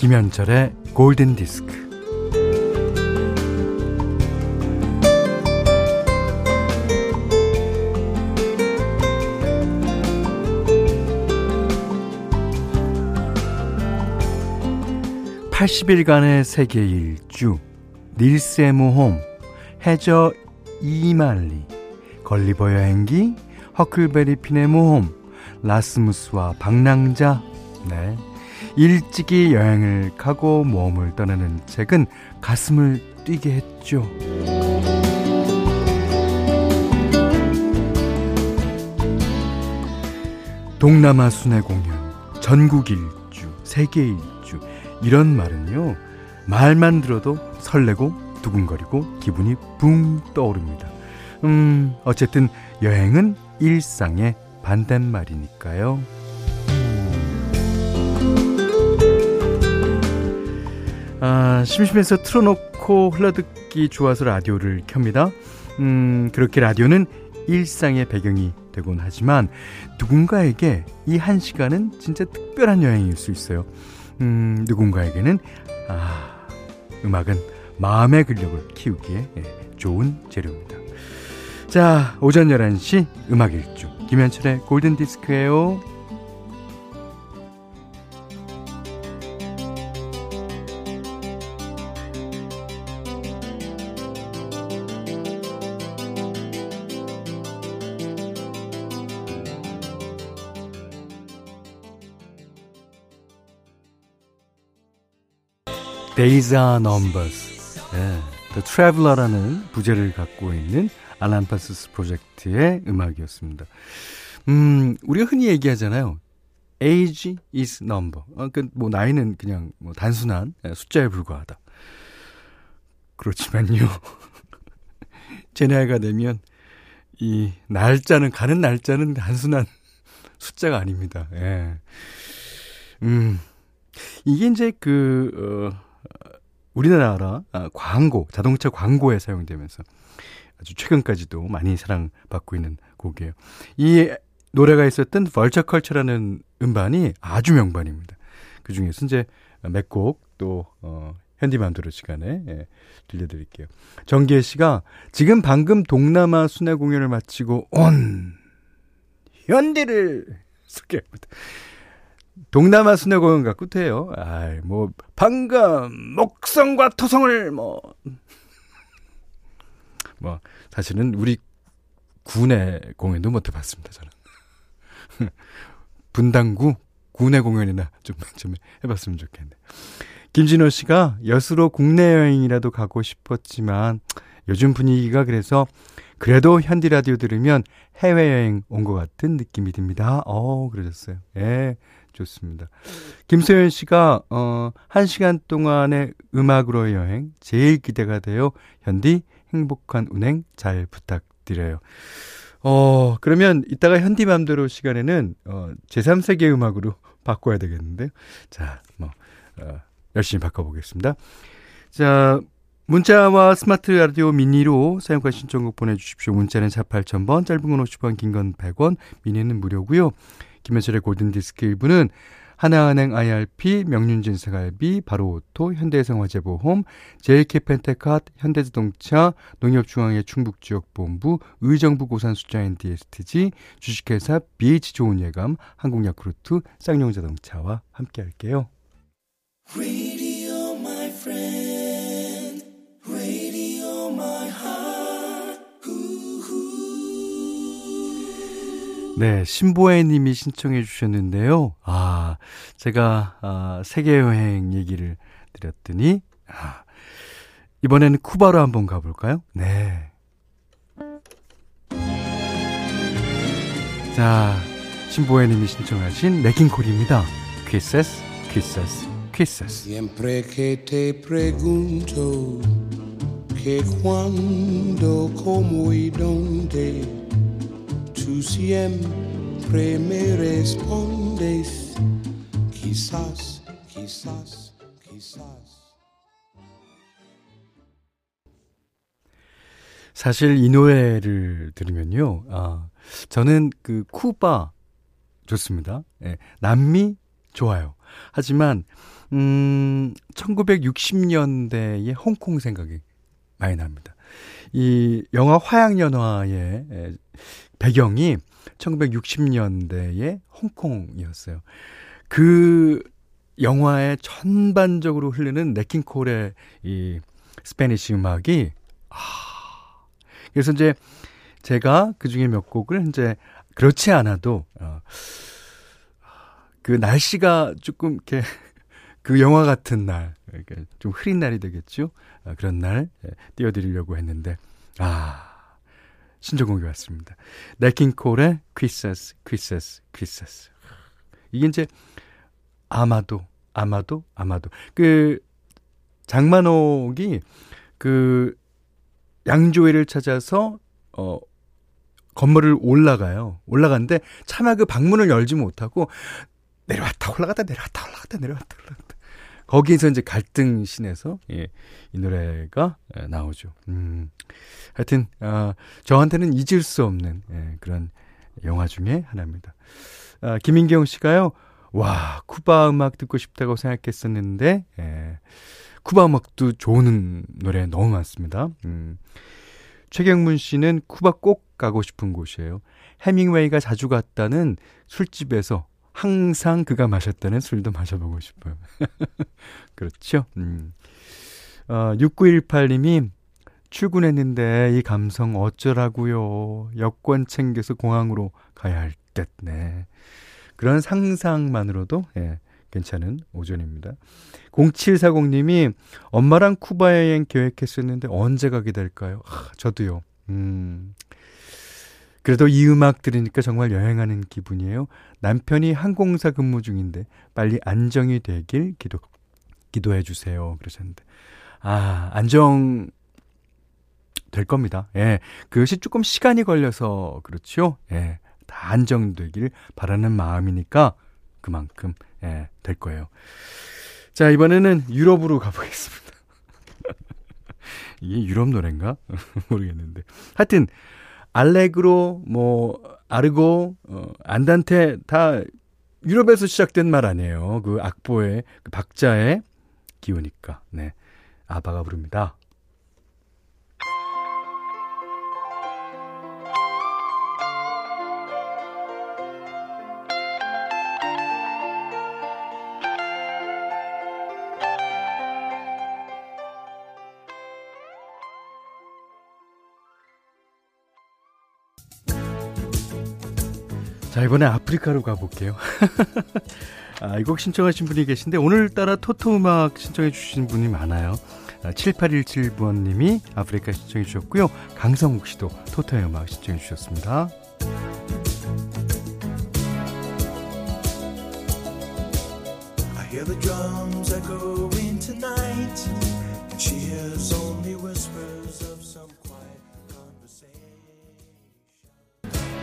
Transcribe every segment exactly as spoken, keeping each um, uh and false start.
김현철의 골든디스크. 팔십 일간의 세계 일주, 닐스의 모험, 해저 이말리, 걸리버 여행기, 허클베리핀의 모험, 라스무스와 방랑자. 네, 일찍이 여행을 가고 모험을 떠나는 책은 가슴을 뛰게 했죠. 동남아 순회 공연, 전국 일주, 세계 일주, 이런 말은요, 말만 들어도 설레고 두근거리고 기분이 붕 떠오릅니다. 음, 어쨌든 여행은 일상의 반대말이니까요. 아, 심심해서 틀어놓고 흘러듣기 좋아서 라디오를 켭니다. 음, 그렇게 라디오는 일상의 배경이 되곤 하지만 누군가에게 이 한 시간은 진짜 특별한 여행일 수 있어요. 음, 누군가에게는 아, 음악은 마음의 근력을 키우기에 좋은 재료입니다. 자, 오전 열한 시 음악 일주, 김현철의 골든디스크예요. Days are numbers. 네, The Traveler라는 부제를 갖고 있는 알란파스스 프로젝트의 음악이었습니다. 음, 우리가 흔히 얘기하잖아요. Age is number. 아, 그, 뭐, 나이는 그냥 뭐 단순한 숫자에 불과하다. 그렇지만요, 제 나이가 되면 이 날짜는, 가는 날짜는 단순한 숫자가 아닙니다. 예. 음, 이게 이제 그, 어, 우리나라 광고, 자동차 광고에 사용되면서 아주 최근까지도 많이 사랑받고 있는 곡이에요. 이 노래가 있었던 벌처컬처라는 음반이 아주 명반입니다. 그 중에서 이제 몇 곡 또 어, 현디맘대로 시간에 예, 들려드릴게요. 정기혜 씨가 지금 방금 동남아 순회 공연을 마치고 온 현디를 소개합니다. 동남아 순회 공연 갖고 돼요. 아이, 뭐, 방금, 목성과 토성을, 뭐. 뭐, 사실은 우리 군의 공연도 못 해봤습니다, 저는. 분당구 군의 공연이나 좀, 좀 해봤으면 좋겠네. 김진호 씨가 여수로 국내 여행이라도 가고 싶었지만, 요즘 분위기가 그래서, 그래도 현디 라디오 들으면 해외여행 온 것 같은 느낌이 듭니다. 어, 그러셨어요. 예. 좋습니다. 김소연 씨가 어, 한 시간 동안의 음악으로의 여행 제일 기대가 돼요. 현디 행복한 운행 잘 부탁드려요. 어, 그러면 이따가 현디 맘대로 시간에는 어, 제삼 세계 음악으로 바꿔야 되겠는데요. 자, 뭐 어, 열심히 바꿔보겠습니다. 자, 문자와 스마트 라디오 미니로 사용과 신청곡 보내주십시오. 문자는 사만 팔천 번, 짧은 건 오십 원, 긴 건 백 원, 미니는 무료고요. 김현철의 골든디스크 일부는 하나은행 아이알피, 명륜진사갈비, 바로오토, 현대해상화재보험, 제이케이 펜테카앗, 현대자동차, 농협중앙회 충북지역본부, 의정부 고산수자 엔디에스티지, 주식회사 비에이치 좋은예감, 한국야쿠르트, 쌍용자동차와 함께할게요. Radio my friend, radio my heart. 네, 신보혜님이 신청해 주셨는데요. 아, 제가 아, 세계여행 얘기를 드렸더니 아, 이번에는 쿠바로 한번 가볼까요? 네. 자, 신보혜님이 신청하신 네킹콜입니다. Kisses, kisses, kisses. Siempre que te pregunto que cuando, como y donde. Tú siempre me respondes, quizás, quizás, quizás. 사실 이 노래를 들으면요, 아, 저는 그 쿠바 좋습니다. 예, 남미 좋아요. 하지만 음, 천구백육십 년대의 홍콩 생각이 많이 납니다. 이 영화 화양연화의 배경이 천구백육십 년대의 홍콩이었어요. 그 영화의 전반적으로 흐르는 네킹콜의 이 스페니쉬 음악이, 아, 그래서 이제 제가 그 중에 몇 곡을 이제 그렇지 않아도, 어, 그 날씨가 조금 이렇게 그 영화 같은 날, 좀 흐린 날이 되겠죠? 아, 그런 날 띄워드리려고 했는데, 아, 신청곡이 왔습니다. 네킹콜의 퀴세스, 퀴세스, 퀴세스. 이게 이제 아마도, 아마도, 아마도. 그 장만옥이 그 양조위를 찾아서 어 건물을 올라가요. 올라가는데 차마 그 방문을 열지 못하고 내려왔다 올라갔다 내려왔다 올라갔다 내려왔다 올라갔다. 거기에서 이제 갈등신에서 예, 이 노래가 나오죠. 음, 하여튼 아, 저한테는 잊을 수 없는 예, 그런 영화 중에 하나입니다. 아, 김인경 씨가요. 와, 쿠바 음악 듣고 싶다고 생각했었는데 예, 쿠바 음악도 좋은 노래 너무 많습니다. 음. 최경문 씨는 쿠바 꼭 가고 싶은 곳이에요. 해밍웨이가 자주 갔다는 술집에서 항상 그가 마셨다는 술도 마셔보고 싶어요. 그렇죠. 음. 어, 육구일팔 님이 출근했는데 이 감성 어쩌라고요. 여권 챙겨서 공항으로 가야 할 듯. 네. 그런 상상만으로도 예, 괜찮은 오전입니다. 공칠사공 님이 엄마랑 쿠바 여행 계획했었는데 언제 가게 될까요? 아, 저도요. 음, 그래도 이 음악 들으니까 정말 여행하는 기분이에요. 남편이 항공사 근무 중인데 빨리 안정이 되길 기도, 기도해 주세요. 그러셨는데 아, 안정 될 겁니다. 예, 그것이 조금 시간이 걸려서 그렇죠. 예, 다 안정되길 바라는 마음이니까 그만큼 예, 될 거예요. 자, 이번에는 유럽으로 가보겠습니다. 이게 유럽 노래인가? 모르겠는데 하여튼 알레그로, 뭐 아르고, 어, 안단테 다 유럽에서 시작된 말 아니에요. 그 악보의 그 박자의 기호니까. 네, 아바가 부릅니다. 자, 이번에 아프리카로 가볼게요. 아, 이 곡 신청하신 분이 계신데 오늘따라 토토 음악 신청해 주신 분이 많아요. 아, 칠팔일칠 번님이 아프리카 신청해 주셨고요. 강성욱 씨도 토토의 음악 신청해 주셨습니다. I hear the drums echoing tonight. She hears only whispers of some quiet conversation.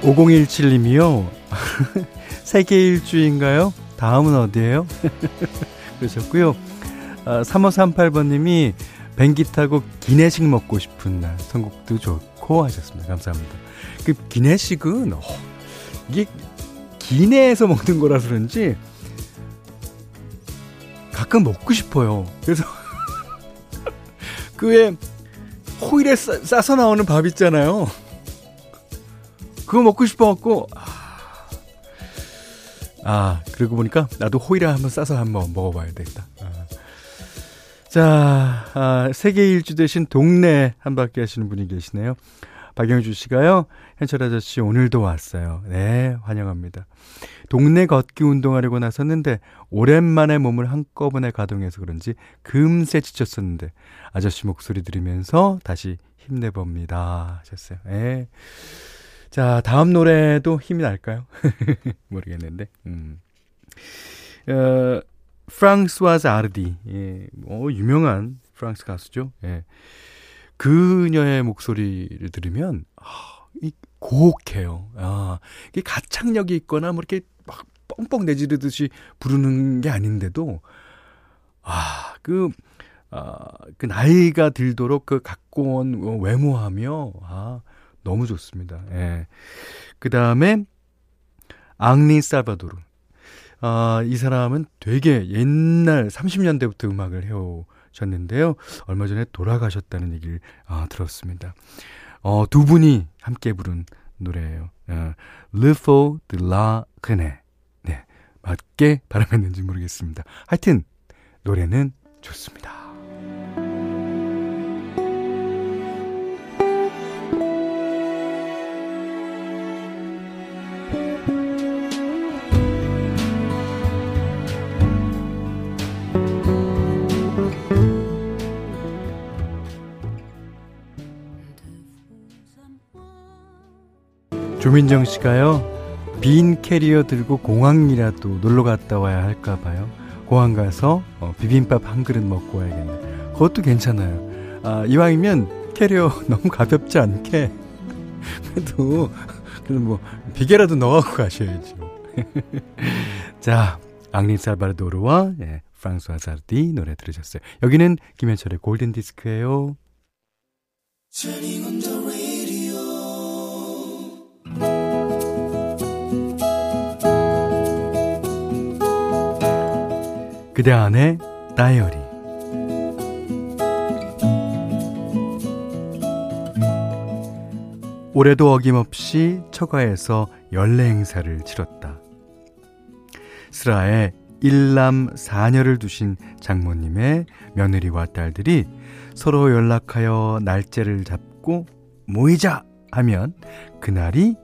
오공일칠 님이요. 세계 일주인가요? 다음은 어디예요? 그러셨고요. 아, 삼오삼팔 번님이 뱅기 타고 기내식 먹고 싶은 날 선곡도 좋고 하셨습니다. 감사합니다. 그 기내식은 어, 이게 기내에서 먹는 거라서 그런지 가끔 먹고 싶어요. 그래서 그에 호일에 싸, 싸서 나오는 밥 있잖아요. 그거 먹고 싶어갖고 아, 아 그러고 보니까 나도 호이라 한번 싸서 한번 먹어봐야 되겠다. 아. 자, 아, 세계 일주 대신 동네 한 바퀴 하시는 분이 계시네요. 박영주 씨가요. 현철 아저씨 오늘도 왔어요. 네, 환영합니다. 동네 걷기 운동하려고 나섰는데 오랜만에 몸을 한꺼번에 가동해서 그런지 금세 지쳤었는데 아저씨 목소리 들으면서 다시 힘내봅니다 하셨어요. 네. 자, 다음 노래도 힘이 날까요? 모르겠는데. 음. 어, 프랑수아즈 아르디. 예, 뭐 유명한 프랑스 가수죠. 예. 그녀의 목소리를 들으면 아, 이 고혹해요. 아, 이게 가창력이 있거나 뭐 이렇게 막 뻥뻥 내지르듯이 부르는 게 아닌데도 아, 그 아, 그 나이가 들도록 그 갖고 온 외모하며 아 너무 좋습니다. 예. 그 다음에 앙리 살바도르. 아, 이 사람은 되게 옛날 삼십 년대부터 음악을 해오셨는데요. 얼마 전에 돌아가셨다는 얘기를 아, 들었습니다. 어, 두 분이 함께 부른 노래예요. 어, Le Faux de la Crenée. 네, 맞게 발음했는지 모르겠습니다. 하여튼 노래는 좋습니다. 조민정 씨가요, 빈 캐리어 들고 공항이라도 놀러 갔다 와야 할까 봐요. 공항 가서 어, 비빔밥 한 그릇 먹고 와야겠네. 그것도 괜찮아요. 아, 이왕이면 캐리어 너무 가볍지 않게 그래도 그래도 뭐 비계라도 넣어갖고 가셔야죠. 자, 앙리 살바도르와 예, 프랑수아즈 아르디 노래 들으셨어요. 여기는 김현철의 골든 디스크예요. 그대 안의 다이어리. 올해도 어김없이 처가에서 연례 행사를 치렀다. 슬하에 일남 사녀를 두신 장모님의 며느리와 딸들이 서로 연락하여 날짜를 잡고 모이자 하면 그날이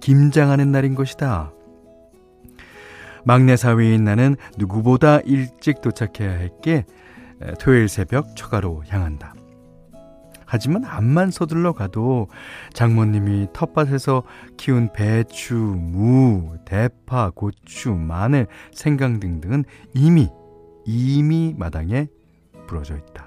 김장하는 날인 것이다. 막내 사위인 나는 누구보다 일찍 도착해야 했기에 토요일 새벽 처가로 향한다. 하지만 암만 서둘러 가도 장모님이 텃밭에서 키운 배추, 무, 대파, 고추, 마늘, 생강 등등은 이미 이미 마당에 부러져 있다.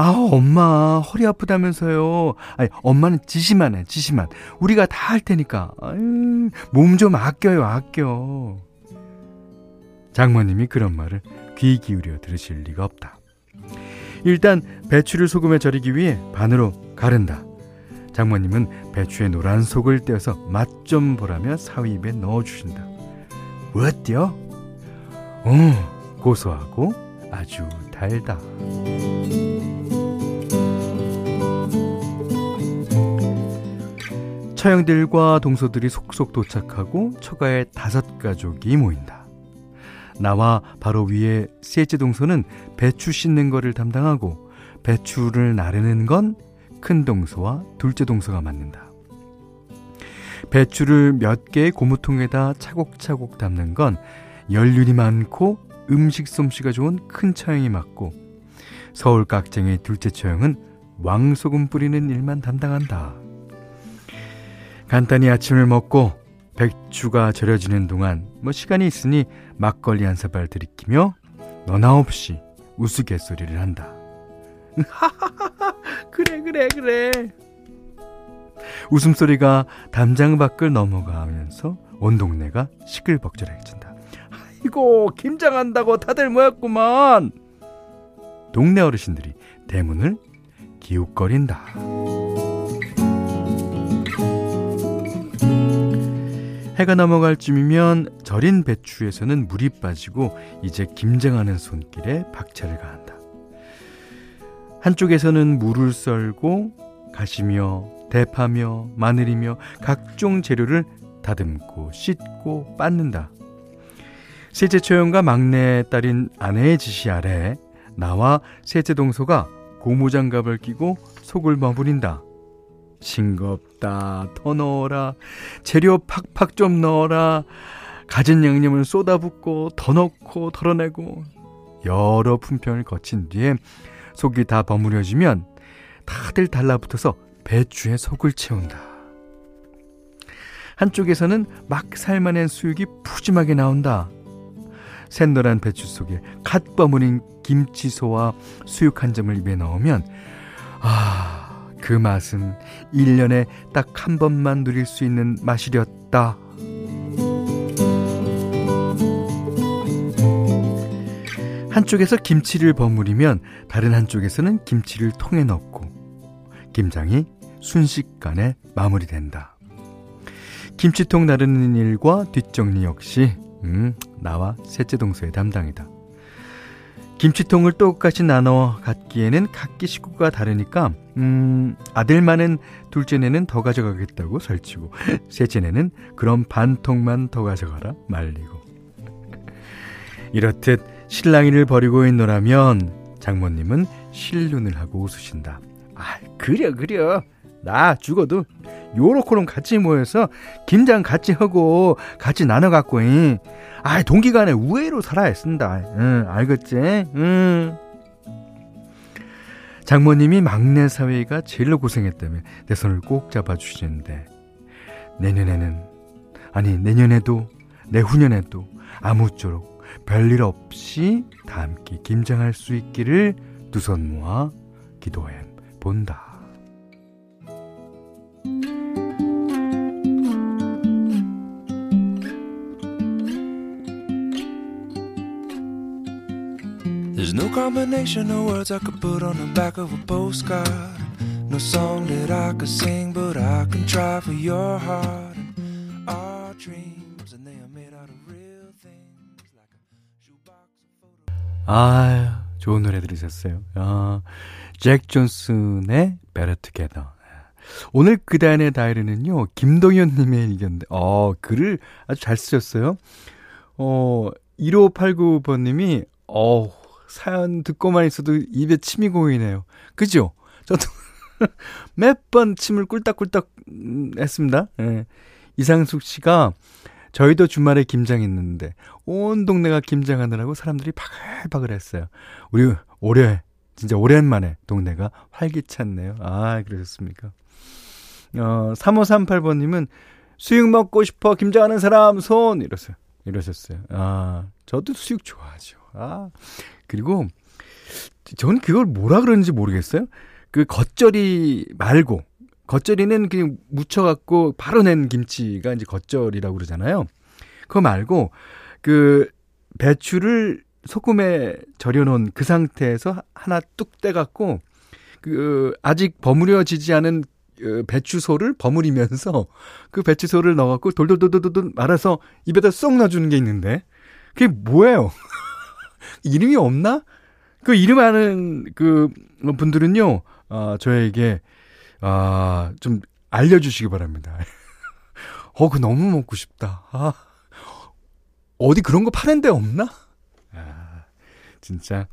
아, 엄마 허리 아프다면서요. 아니, 엄마는 지시만 해, 지시만. 우리가 다 할 테니까 몸 좀 아껴요, 아껴. 장모님이 그런 말을 귀 기울여 들으실 리가 없다. 일단 배추를 소금에 절이기 위해 반으로 가른다. 장모님은 배추의 노란 속을 떼어서 맛 좀 보라며 사위 입에 넣어주신다. 뭐 떼어? 음, 고소하고 아주 달다. 처형들과 동서들이 속속 도착하고 처가의 다섯 가족이 모인다. 나와 바로 위에 셋째 동서는 배추 씻는 거를 담당하고 배추를 나르는 건 큰 동서와 둘째 동서가 맡는다. 배추를 몇 개의 고무통에다 차곡차곡 담는 건 연륜이 많고 음식 솜씨가 좋은 큰 처형이 맡고, 서울 깍쟁이 둘째 처형은 왕소금 뿌리는 일만 담당한다. 간단히 아침을 먹고 배추가 절여지는 동안 뭐 시간이 있으니 막걸리 한 사발 들이키며 너나 없이 우스갯소리를 한다. 하하하하 그래 그래 그래. 웃음소리가 담장 밖을 넘어가면서 온 동네가 시끌벅적해진다. 아이고 김장한다고 다들 모였구만. 동네 어르신들이 대문을 기웃거린다. 해가 넘어갈 쯤이면 절인 배추에서는 물이 빠지고 이제 김장하는 손길에 박차를 가한다. 한쪽에서는 물을 썰고 가시며 대파며 마늘이며 각종 재료를 다듬고 씻고 빻는다. 셋째 처형과 막내 딸인 아내의 지시 아래 나와 셋째 동서가 고무장갑을 끼고 속을 머무린다. 싱겁다, 더 넣어라, 재료 팍팍 좀 넣어라, 가진 양념을 쏟아붓고 더 넣고 덜어내고, 여러 품평을 거친 뒤에 속이 다 버무려지면 다들 달라붙어서 배추에 속을 채운다. 한쪽에서는 막 삶아낸 수육이 푸짐하게 나온다. 샛노란 배추 속에 갓 버무린 김치소와 수육 한 점을 입에 넣으면 아... 그 맛은 일 년에 딱 한 번만 누릴 수 있는 맛이었다. 한쪽에서 김치를 버무리면 다른 한쪽에서는 김치를 통에 넣고 김장이 순식간에 마무리된다. 김치통 나르는 일과 뒷정리 역시 음, 나와 셋째 동서의 담당이다. 김치통을 똑같이 나눠 갖기에는 각기 식구가 다르니까 음, 아들만은 둘째네는 더 가져가겠다고 설치고 셋째네는 그럼 반통만 더 가져가라 말리고 이렇듯 실랑이를 벌이고 있노라면 장모님은 실눈을 하고 웃으신다. 아, 그려 그려 나 죽어도 요렇게는 같이 모여서 김장 같이 하고 같이 나눠 갖고 잉. 아, 동기간에 우애로 살아야 쓴다. 응, 알겠지? 응. 장모님이 막내 사위가 제일로 고생했다며 내 손을 꼭 잡아주시는데 내년에는 아니 내년에도 내후년에도 아무쪼록 별일 없이 다 함께 김장할 수 있기를 두 손 모아 기도해 본다. There's no combination of words I could put on the back of a postcard. No song that I could sing, but I can try for your heart. Our dreams and they are made out of real things like a shoebox of photos. 아, 좋은 노래 들으셨어요. 아, 잭 존슨의 Better Together. 오늘 그다음의 다이리는요, 김동현 님의 일기인데, 어, 글을 아주 잘 쓰셨어요. 어, 일오팔구 번 님이 어우, 사연 듣고만 있어도 입에 침이 고이네요. 그죠? 저도 몇 번 침을 꿀딱꿀딱 했습니다. 예. 이상숙 씨가 저희도 주말에 김장했는데 온 동네가 김장하느라고 사람들이 바글바글 했어요. 우리 올해 진짜 오랜만에 동네가 활기찼네요. 아, 그러셨습니까? 어, 삼오삼팔 번님은 수육 먹고 싶어 김장하는 사람 손 이러세요. 이러셨어요. 아, 저도 수육 좋아하죠. 아, 그리고 전 그걸 뭐라 그러는지 모르겠어요. 그 겉절이 말고 겉절이는 그냥 묻혀갖고 바로 낸 김치가 이제 겉절이라고 그러잖아요. 그거 말고 그 배추를 소금에 절여놓은 그 상태에서 하나 뚝 떼갖고 그 아직 버무려지지 않은 배추소를 버무리면서 그 배추소를 넣어갖고 돌돌돌돌돌 말아서 입에다 쏙 넣어주는 게 있는데 그게 뭐예요? 이름이 없나? 그 이름 아는 그 분들은요, 어, 저에게, 아, 좀 알려주시기 바랍니다. 어, 그거 너무 먹고 싶다. 아, 어디 그런 거 파는 데 없나? 아, 진짜.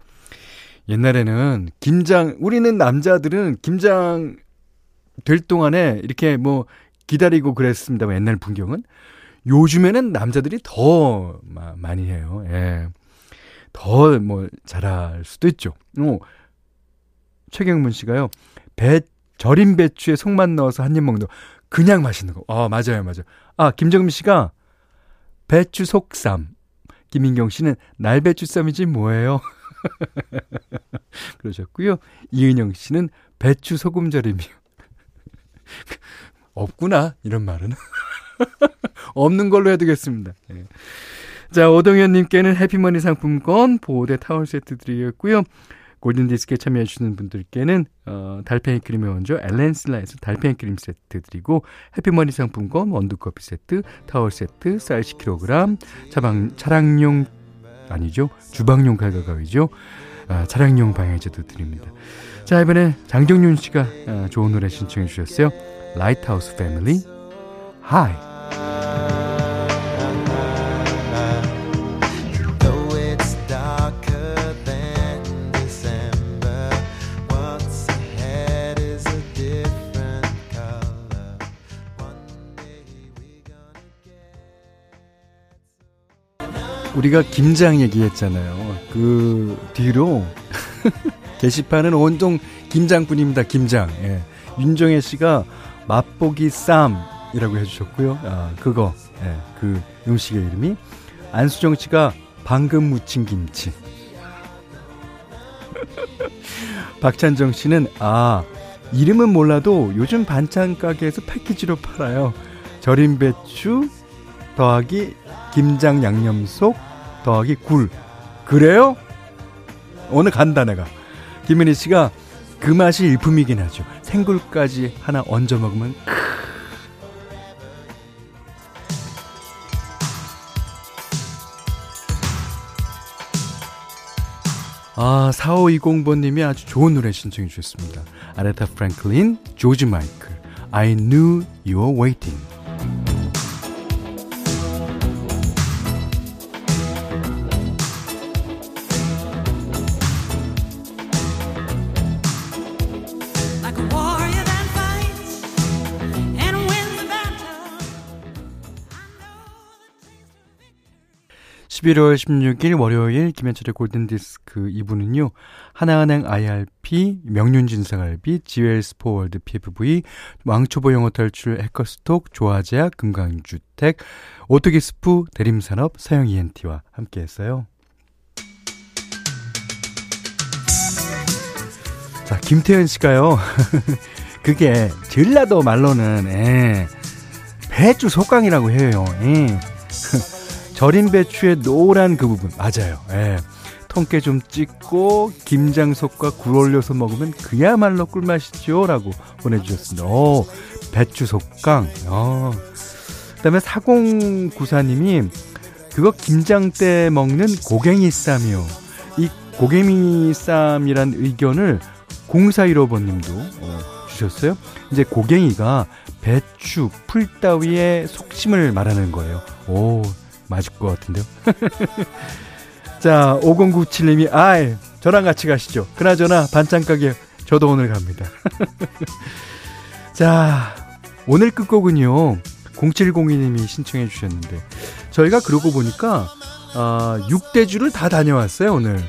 옛날에는 김장, 우리는 남자들은 김장 될 동안에 이렇게 뭐 기다리고 그랬습니다. 옛날 풍경은. 요즘에는 남자들이 더 마, 많이 해요. 예. 더 뭐 잘할 수도 있죠. 어, 최경문 씨가요. 배 절인 배추에 속만 넣어서 한 입 먹는 거 그냥 맛있는 거. 아, 맞아요, 맞아요. 아, 김정민 씨가 배추 속쌈. 김인경 씨는 날배추 쌈이지 뭐예요? 그러셨고요. 이은영 씨는 배추 소금 절임이요. 없구나 이런 말은. 없는 걸로 해두겠습니다. 예. 자, 오동현님께는 해피머니 상품권, 보호대 타월 세트 드리겠고요. 골든디스크에 참여해주시는 분들께는 어, 달팽이 크림의 원조 엘렌슬라에서 달팽이 크림 세트 드리고 해피머니 상품권, 원두커피 세트, 타월 세트, 쌀 십 킬로그램, 차방, 차량용 아니죠. 주방용 칼과 가위죠. 아, 차량용 방해제도 드립니다. 자, 이번에 장정윤 씨가 아, 좋은 노래 신청해 주셨어요. 라이트하우스 패밀리 하이. 우리가 김장 얘기했잖아요. 그 뒤로 게시판은 온통 김장뿐입니다. 김장. 예. 윤정혜 씨가 맛보기 쌈이라고 해주셨고요. 아, 그거. 예. 그 음식의 이름이. 안수정 씨가 방금 무친 김치. 박찬정 씨는 아, 이름은 몰라도 요즘 반찬 가게에서 패키지로 팔아요. 절임 배추 더하기 김장 양념속 더하기 굴. 그래요? 오늘 간다 내가. 김은희 씨가 그 맛이 일품이긴 하죠. 생굴까지 하나 얹어 먹으면 크으. 아, 사오이공번님이 아주 좋은 노래 신청해 주셨습니다. 아레타 프랭클린, 조지 마이클, I knew you were waiting. 십일월 십육일 월요일 김현철의 골든디스크 이 부는요. 하나은행 아이알피, 명륜진사갈비, 지엘에스 포워드, 피에프브이, 왕초보 영어탈출, 해커스톡, 조아제약, 금강주택, 오뚜기스프, 대림산업, 서영 이엔티와 함께했어요. 자, 김태현 씨가요. 그게 전라도 말로는 에, 배추 속강이라고 해요. 에. 절인 배추의 노란 그 부분 맞아요. 예. 통깨 좀 찍고 김장석과 굴 올려서 먹으면 그야말로 꿀맛이죠 라고 보내주셨습니다. 오, 배추석강. 아. 그 다음에 사공구사님이 그거 김장 때 먹는 고갱이 쌈이요. 이 고갱이 쌈이란 의견을 공사일오번님도 어, 주셨어요. 이제 고갱이가 배추, 풀 따위의 속심을 말하는 거예요. 오, 맞을 것 같은데요. 자, 오공구칠님이 아이 저랑 같이 가시죠. 그나저나 반찬가게 저도 오늘 갑니다. 자, 오늘 끝곡은요 공칠공이님이 신청해 주셨는데 저희가 그러고 보니까 아, 육대주를 다 다녀왔어요. 오늘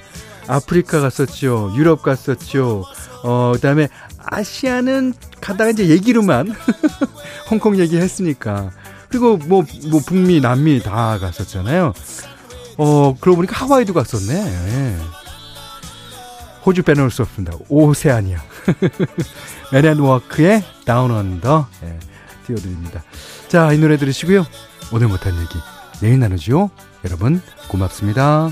아프리카 갔었죠, 유럽 갔었죠, 어, 그 다음에 아시아는 가다가 이제 얘기로만 홍콩 얘기했으니까, 그리고 뭐, 뭐 북미, 남미 다 갔었잖아요. 어, 그러고 보니까 하와이도 갔었네. 예. 호주 빼놓을 수 없습니다. 오세아니아. 맨앤워크의 다운 언더 예, 띄워드립니다. 자, 이 노래 들으시고요. 오늘 못한 얘기 내일 나누죠. 여러분 고맙습니다.